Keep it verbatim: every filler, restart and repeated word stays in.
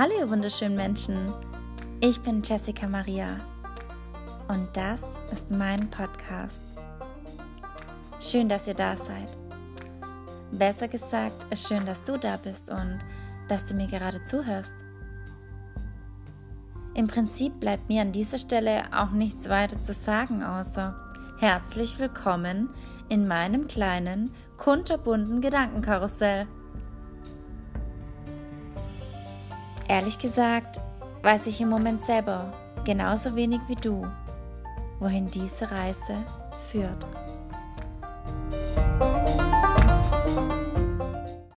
Hallo ihr wunderschönen Menschen, ich bin Jessica Maria und das ist mein Podcast. Schön, dass ihr da seid. Besser gesagt, schön, dass du da bist und dass du mir gerade zuhörst. Im Prinzip bleibt mir an dieser Stelle auch nichts weiter zu sagen, außer herzlich willkommen in meinem kleinen, kunterbunten Gedankenkarussell. Ehrlich gesagt, weiß ich im Moment selber genauso wenig wie du, wohin diese Reise führt.